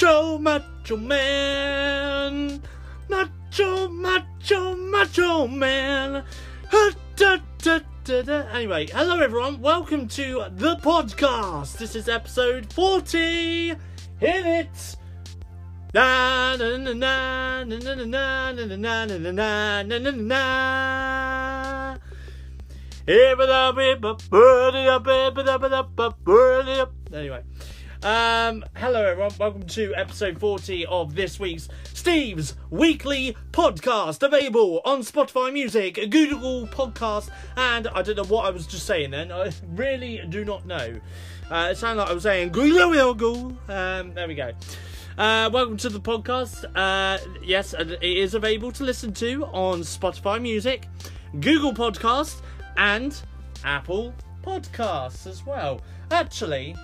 Macho, macho man. Macho, macho, macho man. Ha, da, da, da, da. Anyway, hello everyone. Welcome to the podcast. This is episode 40. Hit it. Na na na na na na na na na na na. Anyway, hello everyone, welcome to episode 40 of this week's Steve's Weekly Podcast, available on Spotify Music, Google Podcasts, and I don't know what I was just saying then, I really do not know. It sounded like I was saying Google, there we go. Welcome to the podcast. Yes, it is available to listen to on Spotify Music, Google Podcasts, and Apple Podcasts as well. Actually,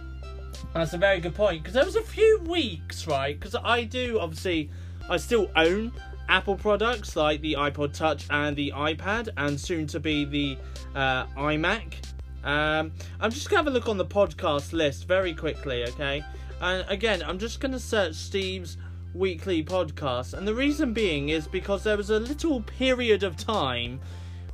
that's a very good point, because there was a few weeks, right? Because I do, obviously, I still own Apple products like the iPod Touch and the iPad, and soon to be the iMac. I'm just going to have a look on the podcast list very quickly, okay? And again, I'm just going to search Steve's Weekly Podcast. And the reason being is because there was a little period of time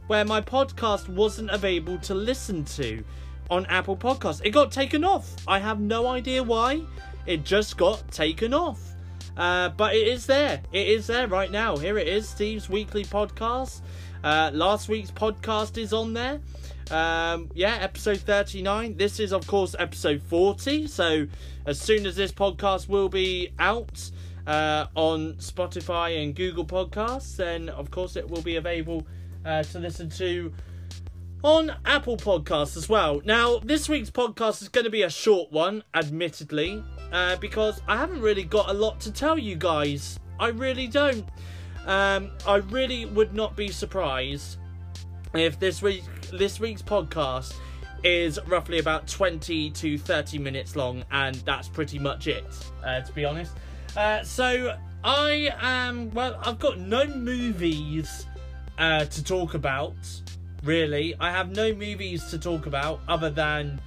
where my podcast wasn't available to listen to on Apple Podcasts. It got taken off. I have no idea why. It just got taken off. But it is there. It is there right now. Here it is, Steve's Weekly Podcast. Last week's podcast is on there. Yeah, episode 39. This is, of course, episode 40. So as soon as this podcast will be out on Spotify and Google Podcasts, then, of course, it will be available to listen to on Apple Podcasts as well. Now, this week's podcast is going to be a short one, admittedly, because I haven't really got a lot to tell you guys. I really don't. I really would not be surprised if this week's podcast is roughly about 20 to 30 minutes long, and that's pretty much it, to be honest. So I am, well, I've got no movies to talk about, really. I have no movies to talk about other than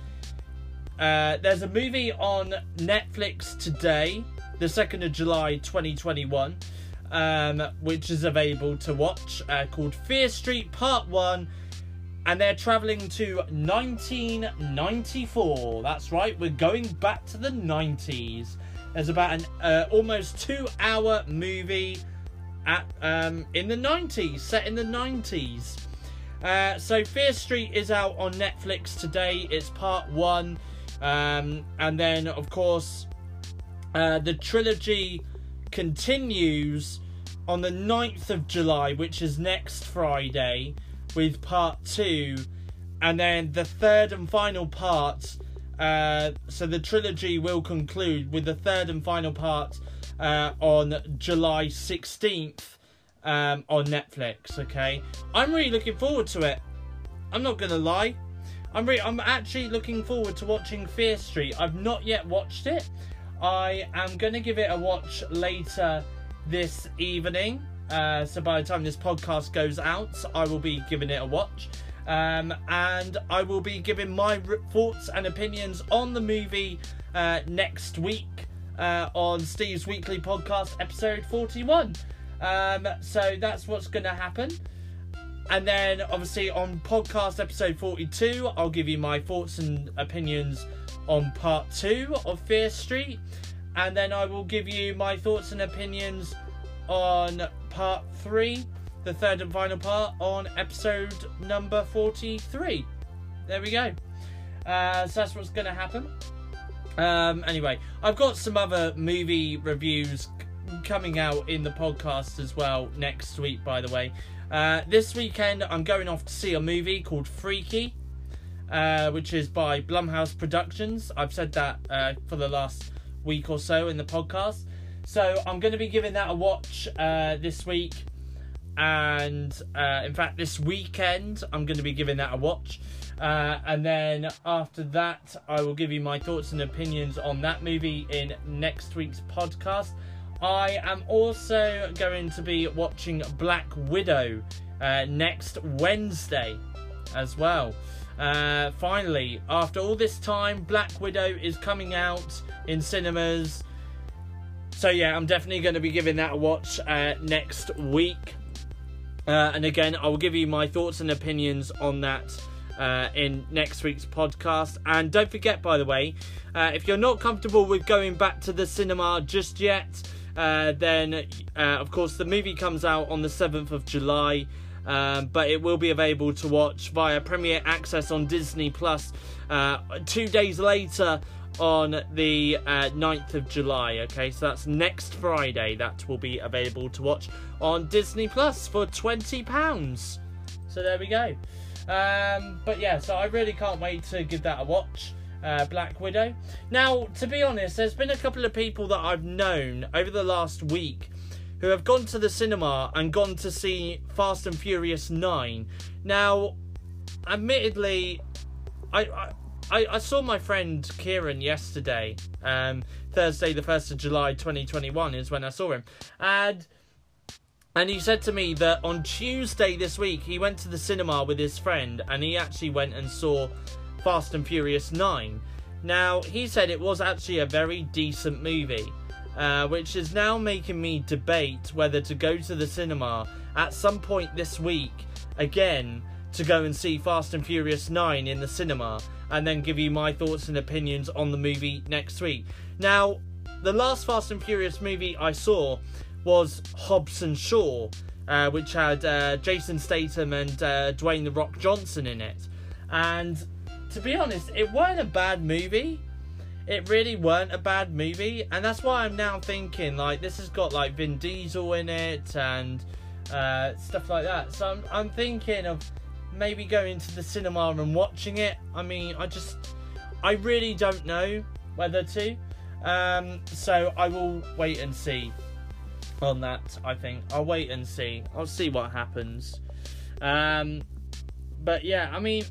there's a movie on Netflix today, the 2nd of July 2021, which is available to watch, called Fear Street Part 1. And they're travelling to 1994. That's right, we're going back to the 90s. There's about an almost 2-hour movie at in the 90s, set in the 90s. So Fear Street is out on Netflix today. It's part 1. And then, of course, the trilogy continues on the 9th of July, which is next Friday, with part 2, and then the third and final part, so the trilogy will conclude with the third and final part on July 16th on Netflix, okay? I'm really looking forward to it. I'm not going to lie. I'm actually looking forward to watching Fear Street. I've not yet watched it. I am going to give it a watch later this evening. So by the time this podcast goes out, I will be giving it a watch, and I will be giving my thoughts and opinions on the movie next week on Steve's Weekly Podcast, episode 41. So that's what's going to happen. And then obviously on podcast episode 42, I'll give you my thoughts and opinions on part 2 of Fear Street. And then I will give you my thoughts and opinions on part 3, the third and final part, on episode number 43. There we go. So that's what's going to happen. Anyway, I've got some other movie reviews coming out in the podcast as well next week, by the way. This weekend, I'm going off to see a movie called Freaky, which is by Blumhouse Productions. I've said that for the last week or so in the podcast. So I'm going to be giving that a watch this week, and in fact this weekend I'm going to be giving that a watch, and then after that I will give you my thoughts and opinions on that movie in next week's podcast. I am also going to be watching Black Widow next Wednesday as well. Finally, after all this time, Black Widow is coming out in cinemas. So yeah, I'm definitely going to be giving that a watch next week. And again, I will give you my thoughts and opinions on that in next week's podcast. And don't forget, by the way, if you're not comfortable with going back to the cinema just yet, then of course the movie comes out on the 7th of July. But it will be available to watch via Premier Access on Disney Plus 2 days later on the 9th of July. Okay, so that's next Friday. That will be available to watch on Disney Plus for £20. So there we go. But yeah, so I really can't wait to give that a watch. Black Widow. Now, to be honest, there's been a couple of people that I've known over the last week who have gone to the cinema and gone to see Fast and Furious 9. Now, admittedly, I saw my friend Kieran yesterday, Thursday the 1st of July 2021 is when I saw him, and he said to me that on Tuesday this week he went to the cinema with his friend and he actually went and saw Fast and Furious 9. Now, he said it was actually a very decent movie. Which is now making me debate whether to go to the cinema at some point this week again to go and see Fast and Furious 9 in the cinema and then give you my thoughts and opinions on the movie next week. Now, the last Fast and Furious movie I saw was Hobbs and Shaw, which had Jason Statham and Dwayne The Rock Johnson in it. And to be honest, it weren't a bad movie. It really weren't a bad movie, and that's why I'm now thinking, like, this has got, like, Vin Diesel in it and stuff like that. So I'm thinking of maybe going to the cinema and watching it. I mean, I really don't know whether to. So I will wait and see on that, I think. I'll wait and see. I'll see what happens. But yeah, I mean,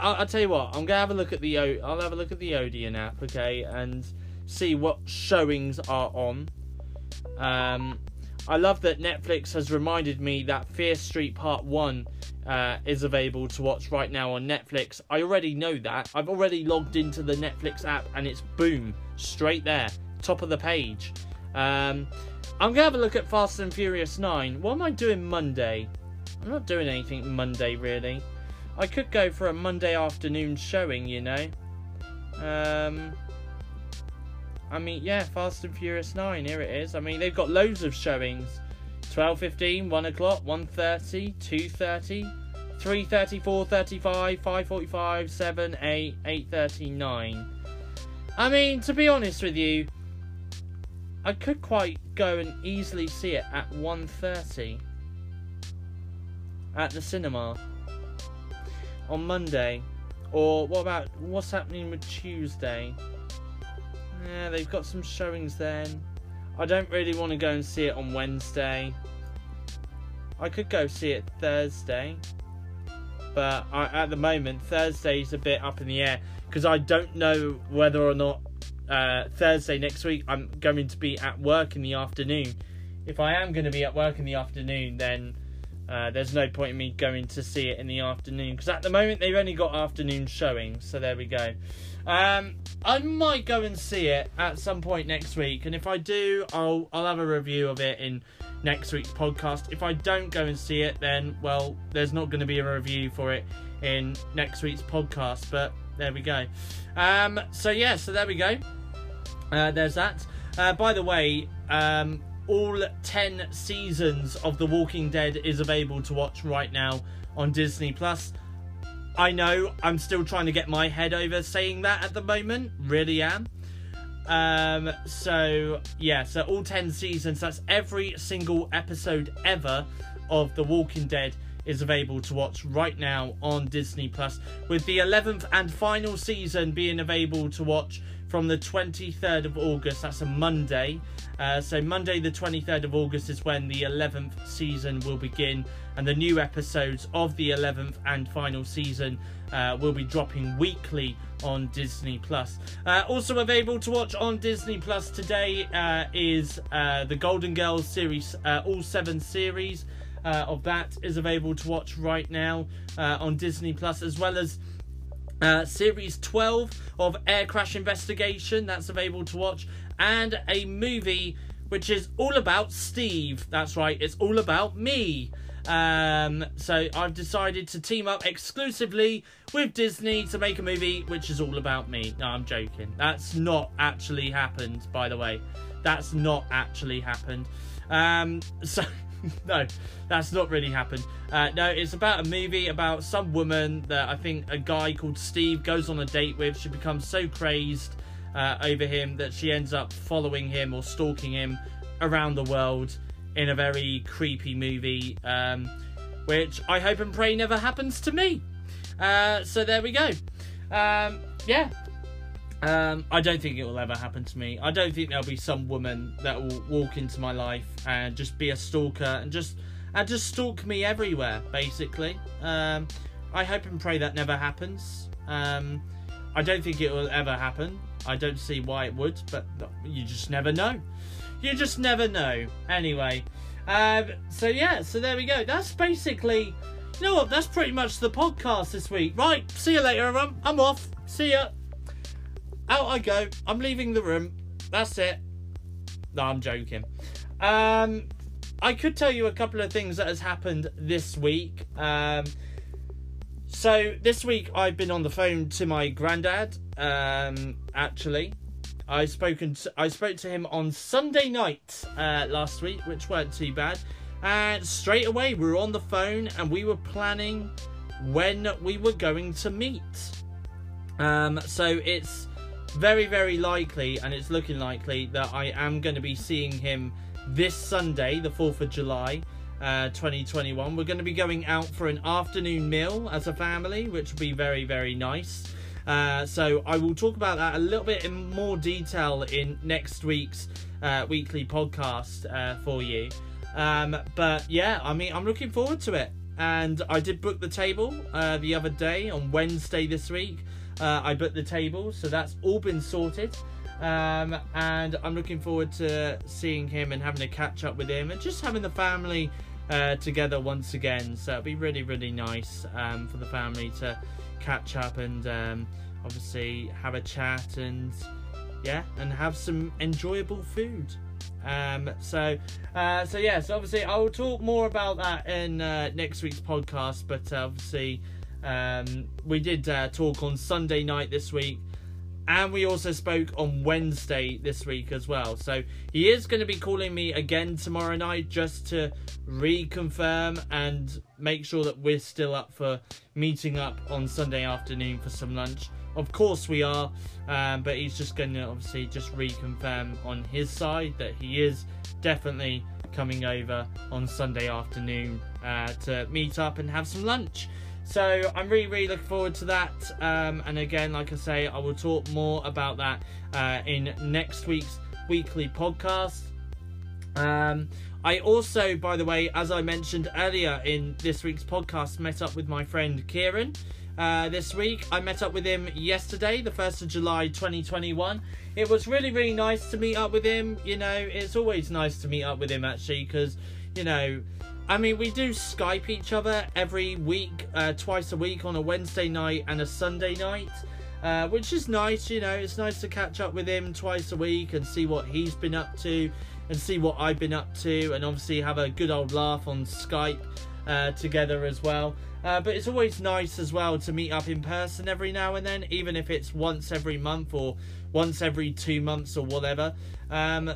I'll tell you what. I'm gonna have a look at I'll have a look at the Odeon app, okay, and see what showings are on. I love that Netflix has reminded me that Fear Street Part 1 is available to watch right now on Netflix. I already know that. I've already logged into the Netflix app, and it's boom, straight there, top of the page. I'm gonna have a look at Fast and Furious 9. What am I doing Monday? I'm not doing anything Monday really. I could go for a Monday afternoon showing, you know. I mean, yeah, Fast and Furious 9, here it is. I mean, they've got loads of showings. 12:15, 1 o'clock, 1:30, 2:30, 3:30, 4:35, 5:45, 7, 8, 8:39. I mean, to be honest with you, I could quite go and easily see it at 1:30 at the cinema on Monday. Or what about what's happening with Tuesday? Yeah, they've got some showings then. I don't really want to go and see it on Wednesday. I could go see it Thursday, but at the moment Thursday's a bit up in the air because I don't know whether or not Thursday next week I'm going to be at work in the afternoon. If I am going to be at work in the afternoon, then there's no point in me going to see it in the afternoon, because at the moment they've only got afternoon showings. So there we go. I might go and see it at some point next week, and if I do, I'll have a review of it in next week's podcast. If I don't go and see it, then, well, there's not going to be a review for it in next week's podcast, but there we go. So yeah, so there we go. There's that. By the way, all 10 seasons of The Walking Dead is available to watch right now on Disney+. I know I'm still trying to get my head over saying that at the moment. Really am. So, yeah. So, all 10 seasons. That's every single episode ever of The Walking Dead is available to watch right now on Disney+. With the 11th and final season being available to watch from the 23rd of August. That's a Monday. So Monday the 23rd of August is when the 11th season will begin. And the new episodes of the 11th and final season will be dropping weekly on Disney+. Also available to watch on Disney+ today is the Golden Girls series. All 7 series of that is available to watch right now on Disney+. As well as series 12 of Air Crash Investigation, that's available to watch, and a movie which is all about Steve. That's right, it's all about me. So I've decided to team up exclusively with Disney to make a movie which is all about me. No, I'm joking. That's not actually happened, by the way. That's not actually happened. No, that's not really happened. No, it's about a movie about some woman that I think a guy called Steve goes on a date with. She becomes so crazed over him that she ends up following him or stalking him around the world in a very creepy movie, which I hope and pray never happens to me. So there we go. Yeah. I don't think it will ever happen to me. I don't think there'll be some woman that will walk into my life and just be a stalker and just stalk me everywhere, basically. I hope and pray that never happens. I don't think it will ever happen. I don't see why it would, but you just never know. You just never know. Anyway, so yeah, so there we go. That's basically, you know what, that's pretty much the podcast this week. Right, see you later, everyone. I'm off. See ya. Out I go. I'm leaving the room. That's it. No, I'm joking. I could tell you a couple of things that has happened this week. So this week I've been on the phone to my granddad. Actually, I spoke to him on Sunday night last week, which weren't too bad. And straight away we were on the phone and we were planning when we were going to meet. So it's very, very likely, and it's looking likely, that I am going to be seeing him this Sunday, the 4th of July, 2021. We're going to be going out for an afternoon meal as a family, which will be very, very nice. So I will talk about that a little bit in more detail in next week's weekly podcast for you. But yeah, I mean, I'm looking forward to it. And I did book the table the other day, on Wednesday this week. I booked the table, so that's all been sorted, and I'm looking forward to seeing him and having a catch up with him and just having the family together once again. So it'll be really, really nice for the family to catch up and obviously have a chat and yeah, and have some enjoyable food. So yeah, so obviously I will talk more about that in next week's podcast, but obviously. We did talk on Sunday night this week, and we also spoke on Wednesday this week as well. So he is going to be calling me again tomorrow night just to reconfirm and make sure that we're still up for meeting up on Sunday afternoon for some lunch. Of course we are, but he's just going to obviously just reconfirm on his side that he is definitely coming over on Sunday afternoon to meet up and have some lunch. So I'm really, really looking forward to that. And again, like I say, I will talk more about that in next week's weekly podcast. I also, by the way, as I mentioned earlier in this week's podcast, met up with my friend Kieran this week. I met up with him yesterday, the 1st of July 2021. It was really, really nice to meet up with him. You know, it's always nice to meet up with him, actually, because, you know, I mean, we do Skype each other every week, twice a week, on a Wednesday night and a Sunday night, which is nice, you know. It's nice to catch up with him twice a week and see what he's been up to and see what I've been up to, and obviously have a good old laugh on Skype together as well. But it's always nice as well to meet up in person every now and then, even if it's once every month or once every 2 months or whatever.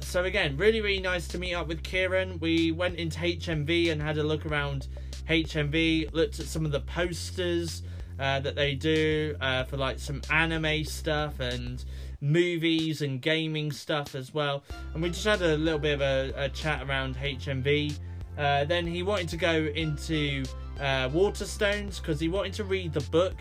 So again, really, really nice to meet up with Kieran. We went into HMV and had a look around HMV, looked at some of the posters that they do for like some anime stuff and movies and gaming stuff as well. And we just had a little bit of a chat around HMV. Then he wanted to go into Waterstones because he wanted to read the book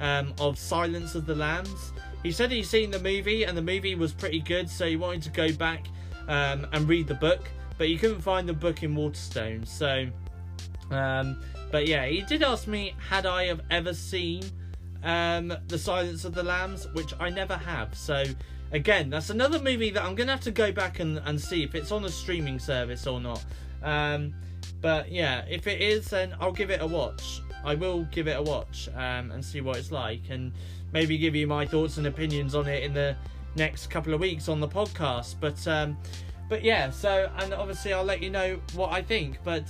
of Silence of the Lambs. He said he'd seen the movie and the movie was pretty good, so he wanted to go back and read the book, but he couldn't find the book in Waterstones. So but yeah, he did ask me had I have ever seen the Silence of the Lambs, which I never have. So again, that's another movie that I'm gonna have to go back and see if it's on a streaming service or not. But yeah, if it is, then I'll give it a watch. I will give it a watch and see what it's like, and maybe give you my thoughts and opinions on it in the next couple of weeks on the podcast. But But yeah, so, and obviously I'll let you know what I think, but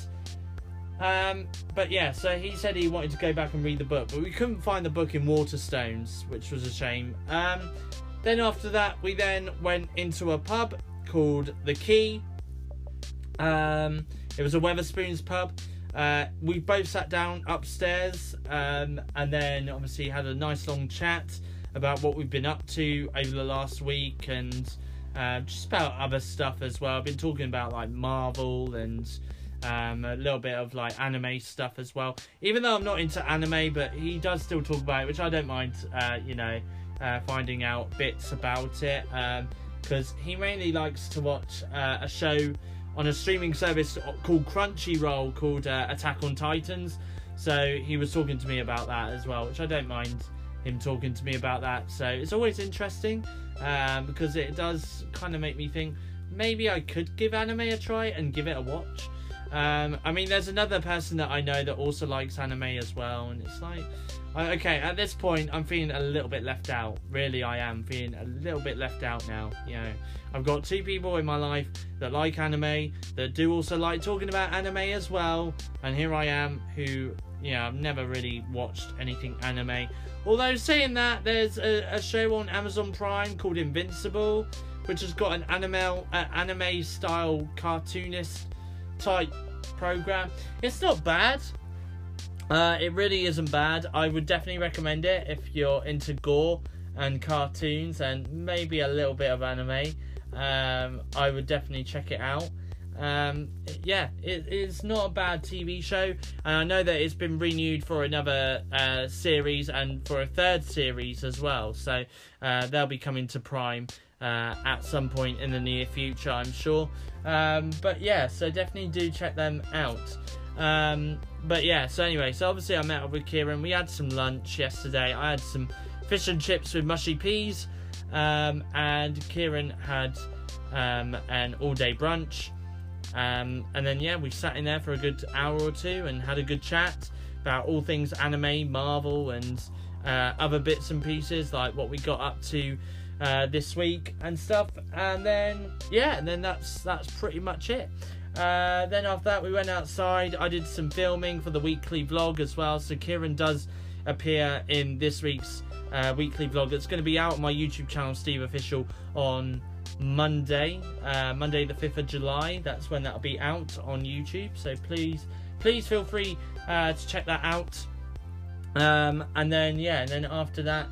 yeah, so he said he wanted to go back and read the book, but we couldn't find the book in Waterstones, which was a shame. Then after that, we then went into a pub called The Key. It was a Weatherspoons pub. We both sat down upstairs, and then obviously had a nice long chat about what we've been up to over the last week, and just about other stuff as well. I've been talking about like Marvel and a little bit of like anime stuff as well, even though I'm not into anime, but he does still talk about it, which I don't mind, you know, finding out bits about it, because he mainly likes to watch a show on a streaming service called Crunchyroll called Attack on Titan. So he was talking to me about that as well, which I don't mind him talking to me about that. So it's always interesting, because it does kind of make me think maybe I could give anime a try and give it a watch. I mean, there's another person that I know that also likes anime as well, and it's like, okay, at this point I'm feeling a little bit left out. Really, I am feeling a little bit left out now. You know, I've got two people in my life that like anime, that do also like talking about anime as well, and here I am, who, you know, I've never really watched anything anime. Although, saying that, there's a show on Amazon Prime called Invincible, which has got an anime style cartoonist type program. It's not bad. It really isn't bad. I would definitely recommend it if you're into gore and cartoons and maybe a little bit of anime. I would definitely check it out. Yeah, it's not a bad TV show, and I know that it's been renewed for another series and for a third series as well, so they'll be coming to Prime at some point in the near future, I'm sure. But yeah, so definitely do check them out. But yeah, so anyway, so obviously I met up with Kieran. We had some lunch yesterday. I had some fish and chips with mushy peas, and Kieran had an all-day brunch. And then yeah, we sat in there for a good hour or two and had a good chat about all things anime, Marvel, and other bits and pieces, like what we got up to this week and stuff. And then yeah, and then that's pretty much it. Then after that, we went outside. I did some filming for the weekly vlog as well, so Kieran does appear in this week's weekly vlog. It's going to be out on my YouTube channel, Steve Official, on Monday the 5th of July. That's when that'll be out on YouTube, so please feel free to check that out. And then yeah, and then after that,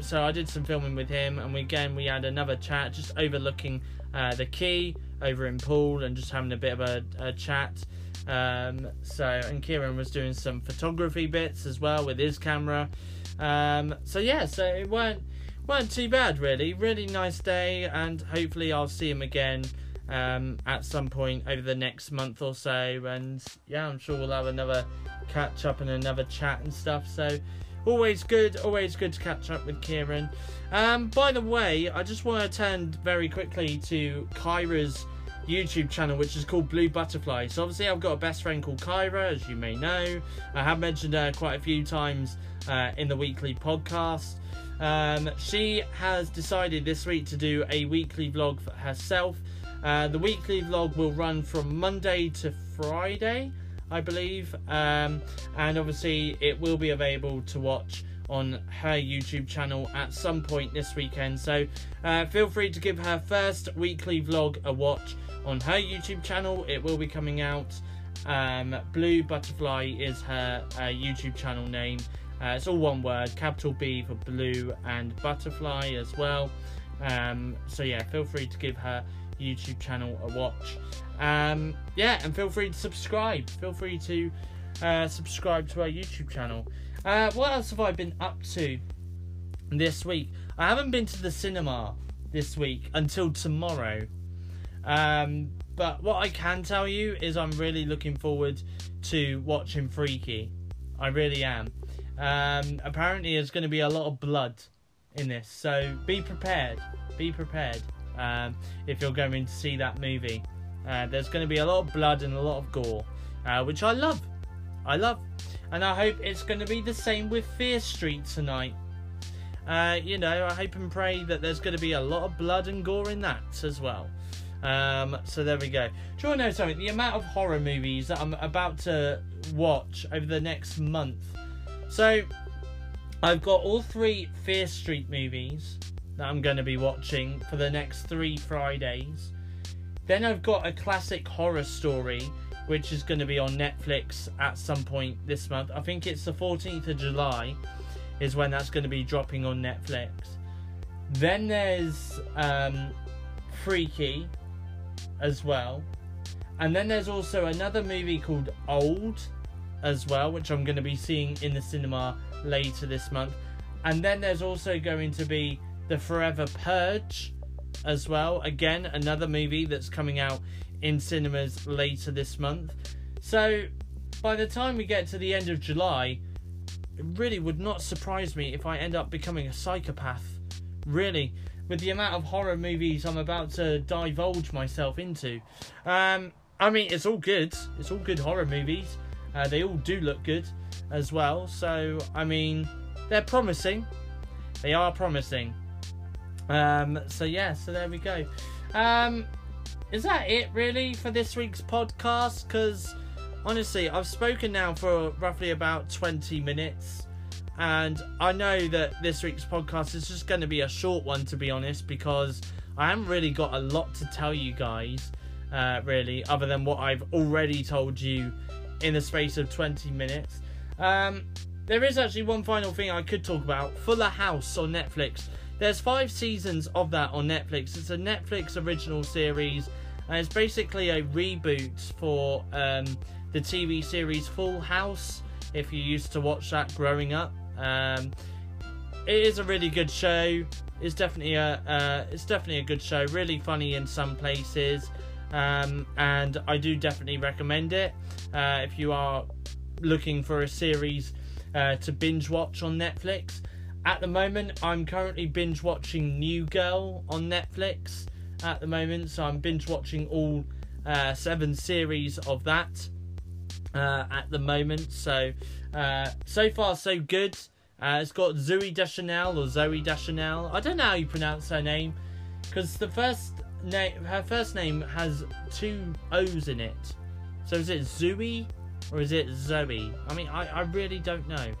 so I did some filming with him, and we had another chat just overlooking The Key over in Poole, and just having a bit of a chat. So, and Kieran was doing some photography bits as well with his camera. So yeah, so it weren't too bad, really. Really nice day, and hopefully I'll see him again at some point over the next month or so, and yeah, I'm sure we'll have another catch up and another chat and stuff. So always good to catch up with Kieran. By the way, I just want to turn very quickly to Kyra's YouTube channel, which is called Blue Butterfly. So obviously I've got a best friend called Kyra, as you may know. I have mentioned her quite a few times in the weekly podcast. She has decided this week to do a weekly vlog for herself. The weekly vlog will run from Monday to Friday, I believe, and obviously it will be available to watch on her YouTube channel at some point this weekend. So feel free to give her first weekly vlog a watch on her YouTube channel. It will be coming out. Blue Butterfly is her YouTube channel name. It's all one word, capital B for blue and butterfly as well. So yeah, feel free to give her YouTube channel a watch. Yeah, and feel free to subscribe. Feel free to subscribe to our YouTube channel. What else have I been up to this week? I haven't been to the cinema this week until tomorrow. But what I can tell you is I'm really looking forward to watching Freaky. I really am. Apparently there's going to be a lot of blood in this, so be prepared if you're going to see that movie. There's going to be a lot of blood and a lot of gore, which I love, and I hope it's going to be the same with Fear Street tonight. You know, I hope and pray that there's going to be a lot of blood and gore in that as well. So there we go. Do you want to know something? The amount of horror movies that I'm about to watch over the next month. So I've got all three Fear Street movies that I'm going to be watching for the next 3 Fridays. Then I've got a classic horror story, which is going to be on Netflix at some point this month. I think it's the 14th of July is when that's going to be dropping on Netflix. Then there's Freaky as well. And then there's also another movie called Old as well, which I'm going to be seeing in the cinema later this month. And then there's also going to be The Forever Purge as well. Again, another movie that's coming out in cinemas later this month. So by the time we get to the end of July, it really would not surprise me if I end up becoming a psychopath. Really, with the amount of horror movies I'm about to divulge myself into. I mean, it's all good. It's all good horror movies. They all do look good as well. So, I mean, they're promising. They are promising. So yeah, so there we go. Is that it really for this week's podcast? Because honestly, I've spoken now for roughly about 20 minutes. And I know that this week's podcast is just going to be a short one, to be honest, because I haven't really got a lot to tell you guys, really, other than what I've already told you in the space of 20 minutes. There is actually one final thing I could talk about. Fuller House on Netflix. There's 5 seasons of that on Netflix. It's a Netflix original series, and it's basically a reboot for the TV series Full House, if you used to watch that growing up. It is a really good show. It's definitely a good show. Really funny in some places, and I do definitely recommend it if you are looking for a series to binge watch on Netflix. At the moment, I'm currently binge watching New Girl on Netflix at the moment, so I'm binge watching all 7 series of that at the moment. So so far so good. It's got Zooey Deschanel, or Zooey Deschanel, I don't know how you pronounce her name, because the first name, her first name has 2 O's in it, so is it Zooey or is it Zoe? I mean, I really don't know,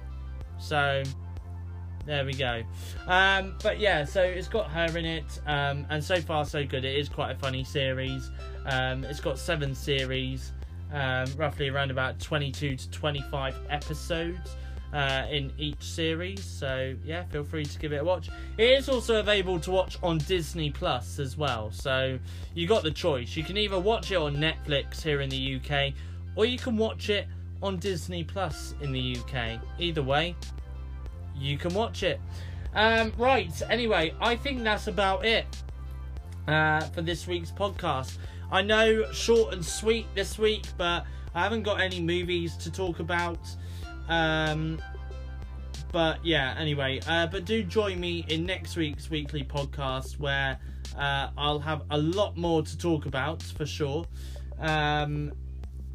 so there we go. But yeah, so it's got her in it, and so far so good. It is quite a funny series. It's got 7 series, roughly around about 22 to 25 episodes in each series. So yeah, feel free to give it a watch. It is also available to watch on Disney Plus as well, so you got the choice. You can either watch it on Netflix here in the UK, or you can watch it on Disney Plus in the UK. Either way, you can watch it. Right, anyway, I think that's about it for this week's podcast. I know, short and sweet this week, but I haven't got any movies to talk about. But yeah, anyway, but do join me in next week's weekly podcast, where I'll have a lot more to talk about, for sure.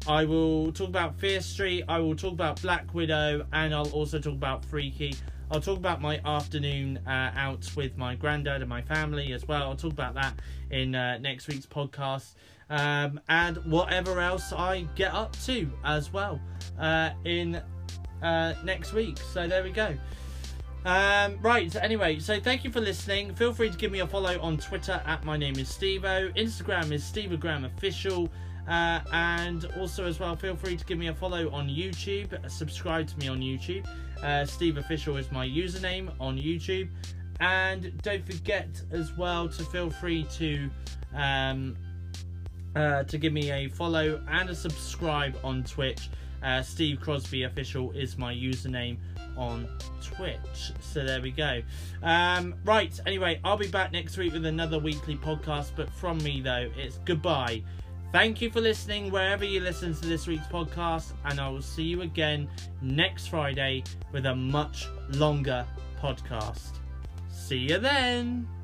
I will talk about Fear Street, I will talk about Black Widow, and I'll also talk about Freaky. I'll talk about my afternoon out with my granddad and my family as well. I'll talk about that in next week's podcast, and whatever else I get up to as well in next week. So there we go. Right, so anyway, so thank you for listening. Feel free to give me a follow on Twitter at my name is Stevo. Instagram is StevoGramOfficial. And also as well, feel free to give me a follow on YouTube. Subscribe to me on YouTube. Steve Official is my username on YouTube. And don't forget as well to feel free to give me a follow and a subscribe on Twitch. Steve Crosby Official is my username on Twitch. So there we go. Right, anyway, I'll be back next week with another weekly podcast. But from me though, it's goodbye. Thank you for listening wherever you listen to this week's podcast, and I will see you again next Friday with a much longer podcast. See you then!